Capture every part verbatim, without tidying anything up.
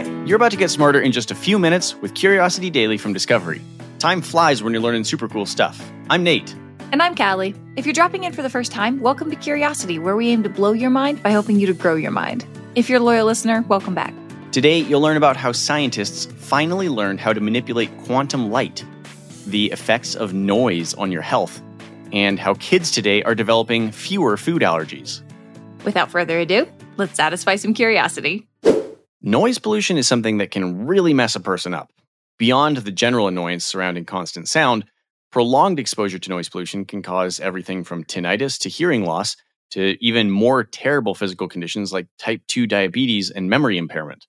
Hi, you're about to get smarter in just a few minutes with Curiosity Daily from Discovery. Time flies when you're learning super cool stuff. I'm Nate. And I'm Callie. If you're dropping in for the first time, welcome to Curiosity, where we aim to blow your mind by helping you to grow your mind. If you're a loyal listener, welcome back. Today, you'll learn about how scientists finally learned how to manipulate quantum light, the effects of noise on your health, and how kids today are developing fewer food allergies. Without further ado, let's satisfy some curiosity. Noise pollution is something that can really mess a person up. Beyond the general annoyance surrounding constant sound, prolonged exposure to noise pollution can cause everything from tinnitus to hearing loss to even more terrible physical conditions like type two diabetes and memory impairment.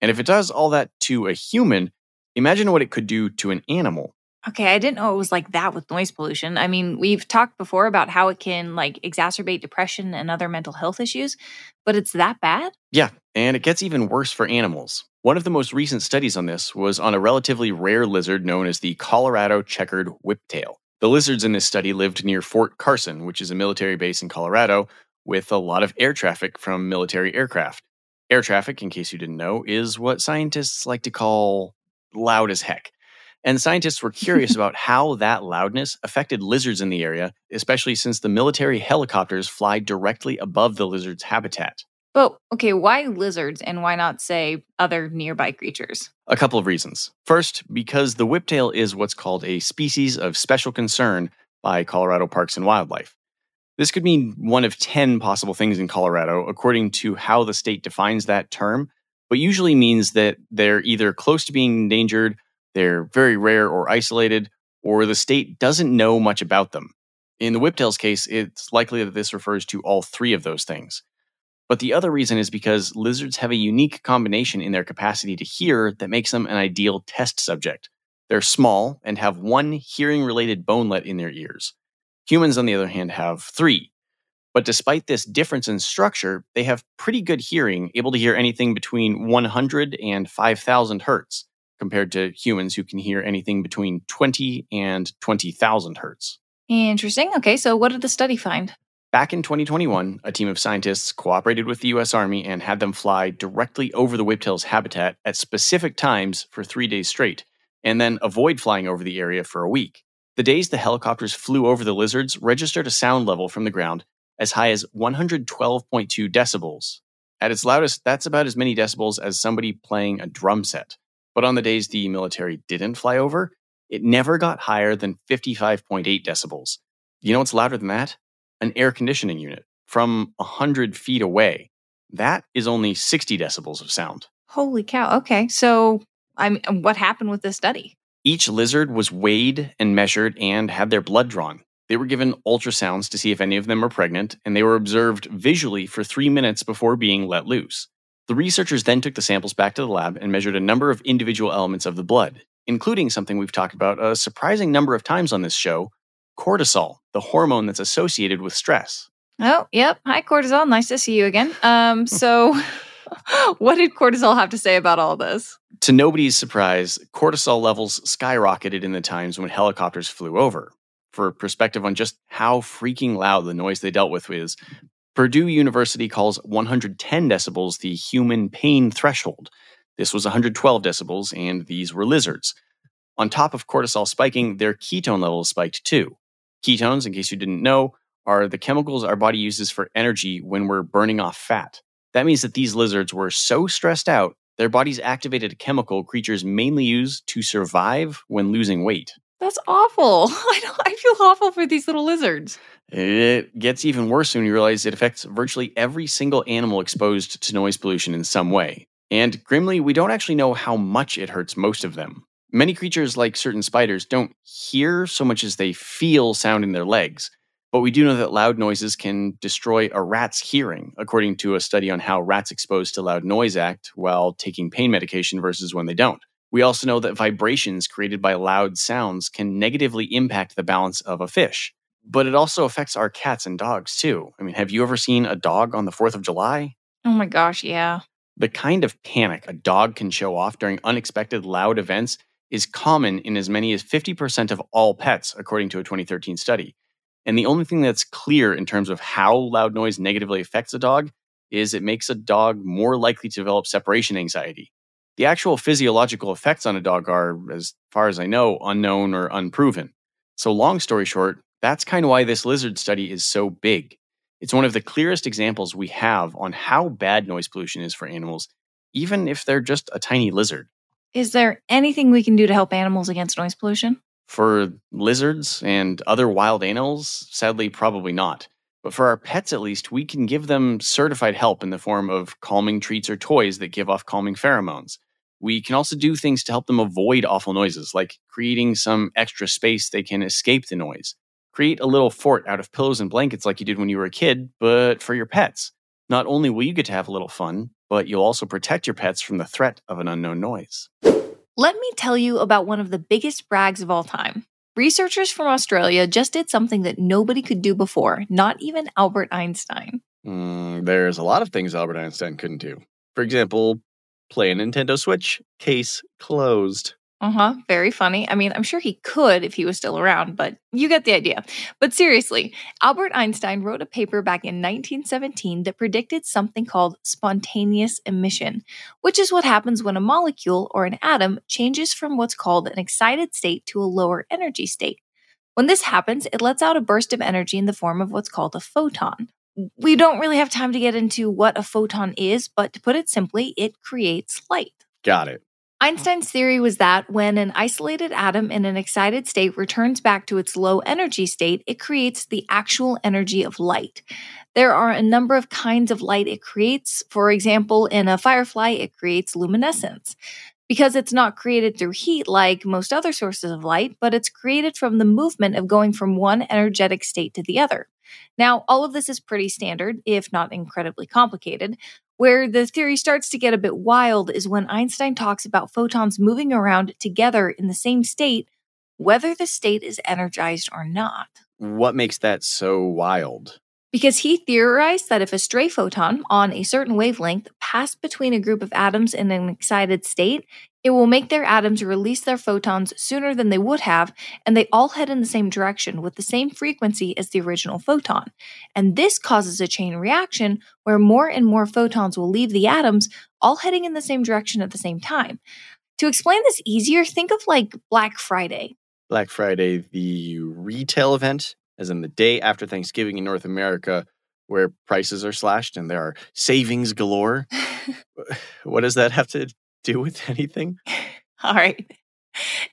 And if it does all that to a human, imagine what it could do to an animal. Okay, I didn't know it was like that with noise pollution. I mean, we've talked before about how it can like exacerbate depression and other mental health issues, but it's that bad? Yeah, and it gets even worse for animals. One of the most recent studies on this was on a relatively rare lizard known as the Colorado checkered whiptail. The lizards in this study lived near Fort Carson, which is a military base in Colorado with a lot of air traffic from military aircraft. Air traffic, in case you didn't know, is what scientists like to call loud as heck. And scientists were curious about how that loudness affected lizards in the area, especially since the military helicopters fly directly above the lizard's habitat. But, okay, why lizards and why not, say, other nearby creatures? A couple of reasons. First, because the whiptail is what's called a species of special concern by Colorado Parks and Wildlife. This could mean one of ten possible things in Colorado, according to how the state defines that term, but usually means that they're either close to being endangered, they're very rare or isolated, or the state doesn't know much about them. In the whiptail's case, it's likely that this refers to all three of those things. But the other reason is because lizards have a unique combination in their capacity to hear that makes them an ideal test subject. They're small and have one hearing-related bonelet in their ears. Humans, on the other hand, have three. But despite this difference in structure, they have pretty good hearing, able to hear anything between one hundred and five thousand hertz, compared to humans who can hear anything between twenty and twenty thousand hertz. Interesting. Okay, so what did the study find? Back in twenty twenty-one, a team of scientists cooperated with the U S Army and had them fly directly over the whiptail's habitat at specific times for three days straight, and then avoid flying over the area for a week. The days the helicopters flew over the lizards registered a sound level from the ground as high as one hundred twelve point two decibels. At its loudest, that's about as many decibels as somebody playing a drum set. But on the days the military didn't fly over, it never got higher than fifty-five point eight decibels. You know what's louder than that? An air conditioning unit from one hundred feet away. That is only sixty decibels of sound. Holy cow. Okay, so I mean, what happened with this study? Each lizard was weighed and measured and had their blood drawn. They were given ultrasounds to see if any of them were pregnant, and they were observed visually for three minutes before being let loose. The researchers then took the samples back to the lab and measured a number of individual elements of the blood, including something we've talked about a surprising number of times on this show, cortisol, the hormone that's associated with stress. Oh, yep. Hi, cortisol. Nice to see you again. Um, so what did cortisol have to say about all this? To nobody's surprise, cortisol levels skyrocketed in the times when helicopters flew over. For perspective on just how freaking loud the noise they dealt with is, Purdue University calls one hundred ten decibels the human pain threshold. This was one hundred twelve decibels, and these were lizards. On top of cortisol spiking, their ketone levels spiked too. Ketones, in case you didn't know, are the chemicals our body uses for energy when we're burning off fat. That means that these lizards were so stressed out, their bodies activated a chemical creatures mainly use to survive when losing weight. That's awful. I don't, I feel awful for these little lizards. It gets even worse when you realize it affects virtually every single animal exposed to noise pollution in some way. And grimly, we don't actually know how much it hurts most of them. Many creatures, like certain spiders, don't hear so much as they feel sound in their legs. But we do know that loud noises can destroy a rat's hearing, according to a study on how rats exposed to loud noise act while taking pain medication versus when they don't. We also know that vibrations created by loud sounds can negatively impact the balance of a fish. But it also affects our cats and dogs, too. I mean, have you ever seen a dog on the fourth of July? Oh my gosh, yeah. The kind of panic a dog can show off during unexpected loud events is common in as many as fifty percent of all pets, according to a twenty thirteen study. And the only thing that's clear in terms of how loud noise negatively affects a dog is it makes a dog more likely to develop separation anxiety. The actual physiological effects on a dog are, as far as I know, unknown or unproven. So long story short, that's kind of why this lizard study is so big. It's one of the clearest examples we have on how bad noise pollution is for animals, even if they're just a tiny lizard. Is there anything we can do to help animals against noise pollution? For lizards and other wild animals, sadly, probably not. But for our pets, at least, we can give them certified help in the form of calming treats or toys that give off calming pheromones. We can also do things to help them avoid awful noises, like creating some extra space they can escape the noise. Create a little fort out of pillows and blankets like you did when you were a kid, but for your pets. Not only will you get to have a little fun, but you'll also protect your pets from the threat of an unknown noise. Let me tell you about one of the biggest brags of all time. Researchers from Australia just did something that nobody could do before, not even Albert Einstein. Mm, there's a lot of things Albert Einstein couldn't do. For example, play a Nintendo Switch, case closed. Uh-huh, very funny. I mean, I'm sure he could if he was still around, but you get the idea. But seriously, Albert Einstein wrote a paper back in nineteen seventeen that predicted something called spontaneous emission, which is what happens when a molecule or an atom changes from what's called an excited state to a lower energy state. When this happens, it lets out a burst of energy in the form of what's called a photon. We don't really have time to get into what a photon is, but to put it simply, it creates light. Got it. Einstein's theory was that when an isolated atom in an excited state returns back to its low energy state, it creates the actual energy of light. There are a number of kinds of light it creates. For example, in a firefly, it creates luminescence. Because it's not created through heat like most other sources of light, but it's created from the movement of going from one energetic state to the other. Now, all of this is pretty standard, if not incredibly complicated. Where the theory starts to get a bit wild is when Einstein talks about photons moving around together in the same state, whether the state is energized or not. What makes that so wild? Because he theorized that if a stray photon on a certain wavelength passed between a group of atoms in an excited state, it will make their atoms release their photons sooner than they would have, and they all head in the same direction with the same frequency as the original photon. And this causes a chain reaction where more and more photons will leave the atoms, all heading in the same direction at the same time. To explain this easier, think of like Black Friday. Black Friday, the retail event, as in the day after Thanksgiving in North America, where prices are slashed and there are savings galore. What does that have to do with anything? All right.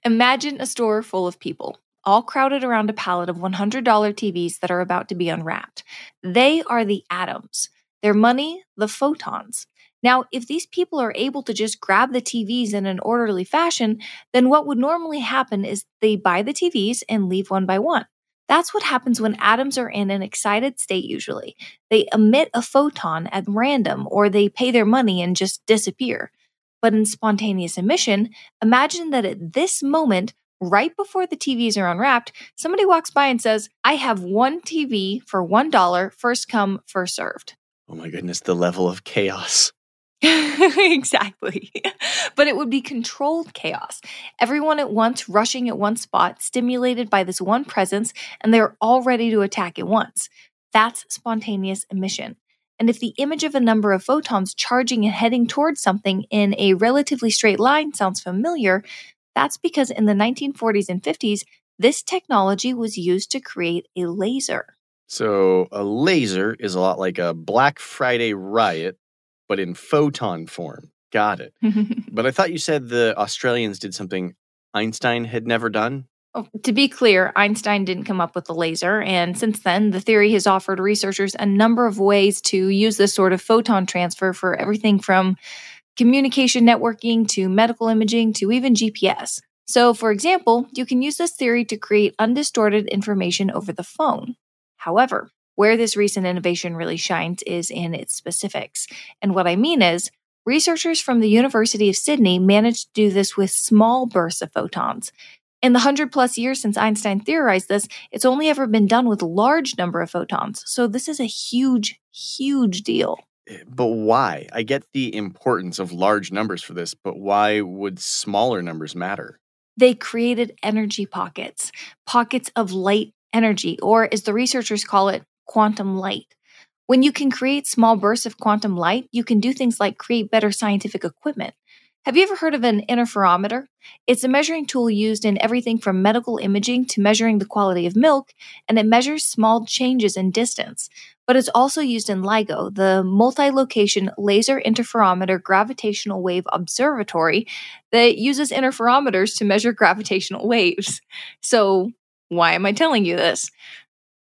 Imagine a store full of people, all crowded around a pallet of one hundred dollar T Vs that are about to be unwrapped. They are the atoms. Their money, the photons. Now, if these people are able to just grab the T Vs in an orderly fashion, then what would normally happen is they buy the T Vs and leave one by one. That's what happens when atoms are in an excited state usually. They emit a photon at random, or they pay their money and just disappear. But in spontaneous emission, imagine that at this moment, right before the T Vs are unwrapped, somebody walks by and says, I have one T V for one dollar, first come, first served. Oh my goodness, the level of chaos. Exactly. But it would be controlled chaos. Everyone at once rushing at one spot, stimulated by this one presence, and they're all ready to attack at once. That's spontaneous emission. And if the image of a number of photons charging and heading towards something in a relatively straight line sounds familiar, that's because in the nineteen forties and fifties, this technology was used to create a laser. So a laser is a lot like a Black Friday riot, but in photon form. Got it. But I thought you said the Australians did something Einstein had never done? To be clear, Einstein didn't come up with the laser, and since then, the theory has offered researchers a number of ways to use this sort of photon transfer for everything from communication networking to medical imaging to even G P S. So, for example, you can use this theory to create undistorted information over the phone. However, where this recent innovation really shines is in its specifics. And what I mean is, researchers from the University of Sydney managed to do this with small bursts of photons. In the one hundred plus years since Einstein theorized this, it's only ever been done with a large number of photons. So this is a huge, huge deal. But why? I get the importance of large numbers for this, but why would smaller numbers matter? They created energy pockets, pockets of light energy, or as the researchers call it, quantum light. When you can create small bursts of quantum light, you can do things like create better scientific equipment. Have you ever heard of an interferometer? It's a measuring tool used in everything from medical imaging to measuring the quality of milk, and it measures small changes in distance. But it's also used in LIGO, the multi-location laser interferometer gravitational wave observatory that uses interferometers to measure gravitational waves. So why am I telling you this?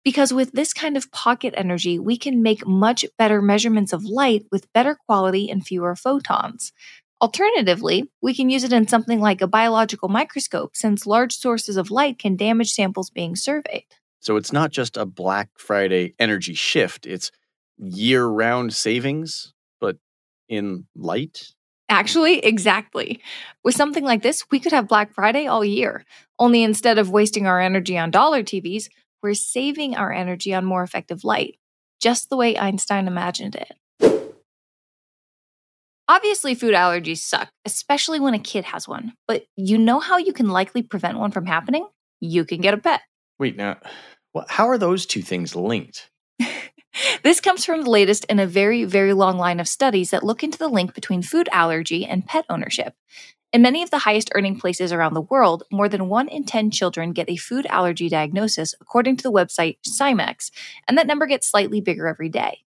Because with this kind of pocket energy, we can make much better measurements of light with better quality and fewer photons. Alternatively, we can use it in something like a biological microscope, since large sources of light can damage samples being surveyed. So it's not just a Black Friday energy shift, it's year-round savings, but in light? Actually, exactly. With something like this, we could have Black Friday all year. Only instead of wasting our energy on dollar T Vs, we're saving our energy on more effective light, just the way Einstein imagined it. Obviously, food allergies suck, especially when a kid has one. But you know how you can likely prevent one from happening? You can get a pet. Wait, now, how are those two things linked? This comes from the latest in a very, very long line of studies that look into the link between food allergy and pet ownership. In many of the highest earning places around the world, more than one in ten children get a food allergy diagnosis, according to the website SciMex, and that number gets slightly bigger every day.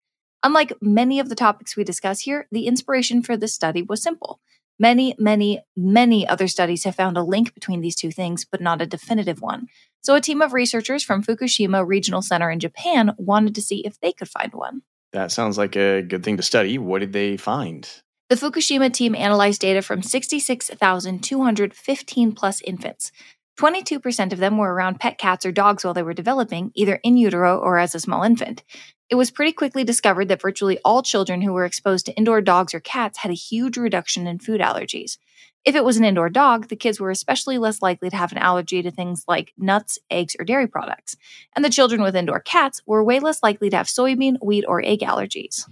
Unlike many of the topics we discuss here, the inspiration for this study was simple. Many, many, many other studies have found a link between these two things, but not a definitive one. So a team of researchers from Fukushima Regional Center in Japan wanted to see if they could find one. That sounds like a good thing to study. What did they find? The Fukushima team analyzed data from sixty-six thousand two hundred fifteen plus infants. twenty-two percent of them were around pet cats or dogs while they were developing, either in utero or as a small infant. It was pretty quickly discovered that virtually all children who were exposed to indoor dogs or cats had a huge reduction in food allergies. If it was an indoor dog, the kids were especially less likely to have an allergy to things like nuts, eggs, or dairy products. And the children with indoor cats were way less likely to have soybean, wheat, or egg allergies.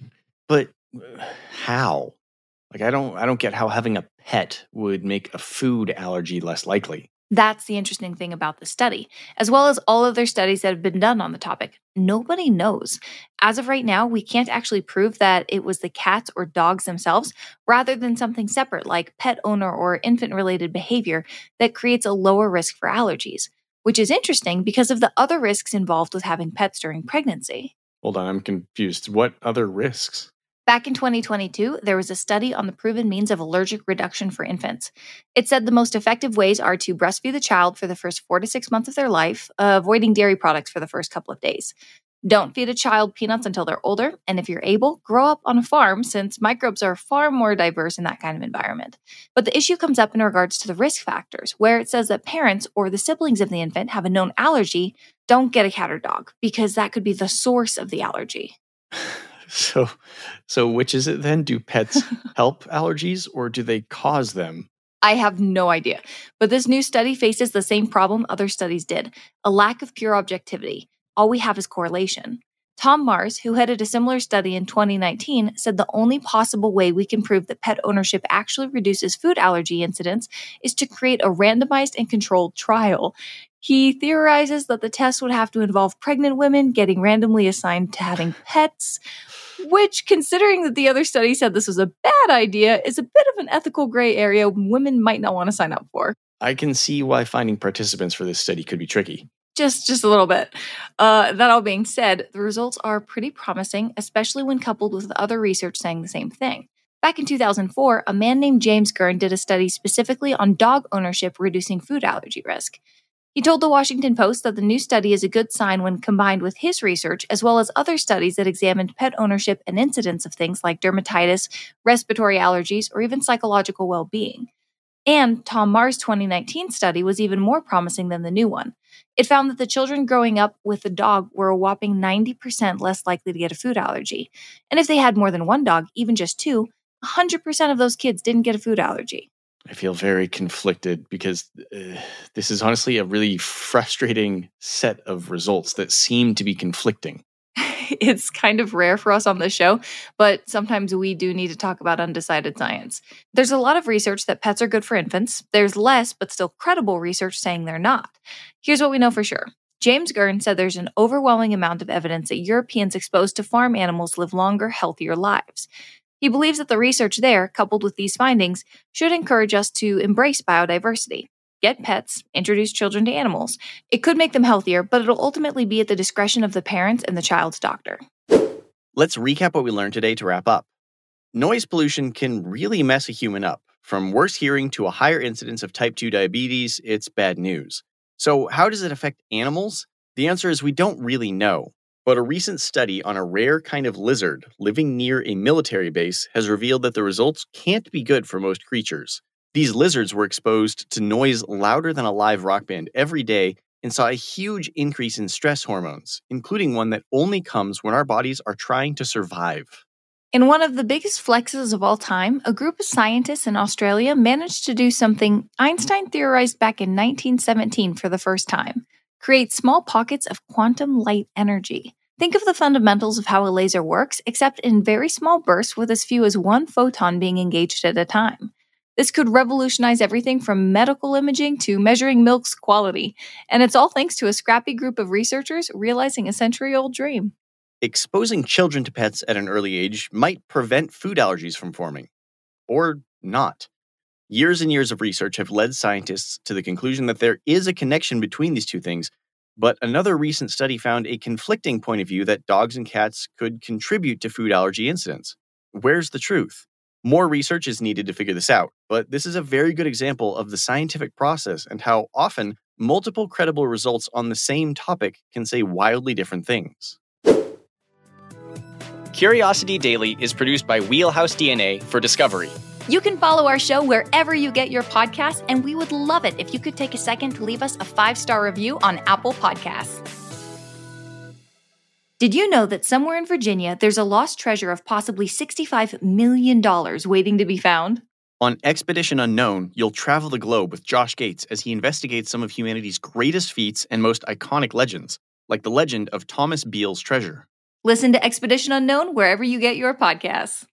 But how? Like, I don't, I don't get how having a pet would make a food allergy less likely. That's the interesting thing about the study, as well as all other studies that have been done on the topic. Nobody knows. As of right now, we can't actually prove that it was the cats or dogs themselves, rather than something separate like pet owner or infant-related behavior that creates a lower risk for allergies, which is interesting because of the other risks involved with having pets during pregnancy. Hold on, I'm confused. What other risks? Back in twenty twenty-two, there was a study on the proven means of allergic reduction for infants. It said the most effective ways are to breastfeed the child for the first four to six months of their life, uh, avoiding dairy products for the first couple of days. Don't feed a child peanuts until they're older, and if you're able, grow up on a farm, since microbes are far more diverse in that kind of environment. But the issue comes up in regards to the risk factors, where it says that parents or the siblings of the infant have a known allergy, don't get a cat or dog, because that could be the source of the allergy. So so which is it then? Do pets help allergies or do they cause them? I have no idea. But this new study faces the same problem other studies did, a lack of pure objectivity. All we have is correlation. Tom Mars, who headed a similar study in twenty nineteen, said the only possible way we can prove that pet ownership actually reduces food allergy incidence is to create a randomized and controlled trial. He theorizes that the test would have to involve pregnant women getting randomly assigned to having pets, which, considering that the other study said this was a bad idea, is a bit of an ethical gray area women might not want to sign up for. I can see why finding participants for this study could be tricky. Just just a little bit. Uh, that all being said, the results are pretty promising, especially when coupled with other research saying the same thing. Back in two thousand four, a man named James Gern did a study specifically on dog ownership reducing food allergy risk. He told the Washington Post that the new study is a good sign when combined with his research, as well as other studies that examined pet ownership and incidence of things like dermatitis, respiratory allergies, or even psychological well-being. And Tom Mars' twenty nineteen study was even more promising than the new one. It found that the children growing up with a dog were a whopping ninety percent less likely to get a food allergy. And if they had more than one dog, even just two, one hundred percent of those kids didn't get a food allergy. I feel very conflicted because uh, this is honestly a really frustrating set of results that seem to be conflicting. It's kind of rare for us on this show, but sometimes we do need to talk about undecided science. There's a lot of research that pets are good for infants. There's less, but still credible research saying they're not. Here's what we know for sure. James Gern said there's an overwhelming amount of evidence that Europeans exposed to farm animals live longer, healthier lives. He believes that the research there, coupled with these findings, should encourage us to embrace biodiversity, get pets, introduce children to animals. It could make them healthier, but it'll ultimately be at the discretion of the parents and the child's doctor. Let's recap what we learned today to wrap up. Noise pollution can really mess a human up. From worse hearing to a higher incidence of type two diabetes, it's bad news. So how does it affect animals? The answer is we don't really know. But a recent study on a rare kind of lizard living near a military base has revealed that the results can't be good for most creatures. These lizards were exposed to noise louder than a live rock band every day and saw a huge increase in stress hormones, including one that only comes when our bodies are trying to survive. In one of the biggest flexes of all time, a group of scientists in Australia managed to do something Einstein theorized back in nineteen seventeen for the first time. Create small pockets of quantum light energy. Think of the fundamentals of how a laser works, except in very small bursts with as few as one photon being engaged at a time. This could revolutionize everything from medical imaging to measuring milk's quality. And it's all thanks to a scrappy group of researchers realizing a century-old dream. Exposing children to pets at an early age might prevent food allergies from forming. Or not. Years and years of research have led scientists to the conclusion that there is a connection between these two things, but another recent study found a conflicting point of view that dogs and cats could contribute to food allergy incidents. Where's the truth? More research is needed to figure this out, but this is a very good example of the scientific process and how often multiple credible results on the same topic can say wildly different things. Curiosity Daily is produced by Wheelhouse D N A for Discovery. You can follow our show wherever you get your podcasts, and we would love it if you could take a second to leave us a five-star review on Apple Podcasts. Did you know that somewhere in Virginia, there's a lost treasure of possibly sixty-five million dollars waiting to be found? On Expedition Unknown, you'll travel the globe with Josh Gates as he investigates some of humanity's greatest feats and most iconic legends, like the legend of Thomas Beale's treasure. Listen to Expedition Unknown wherever you get your podcasts.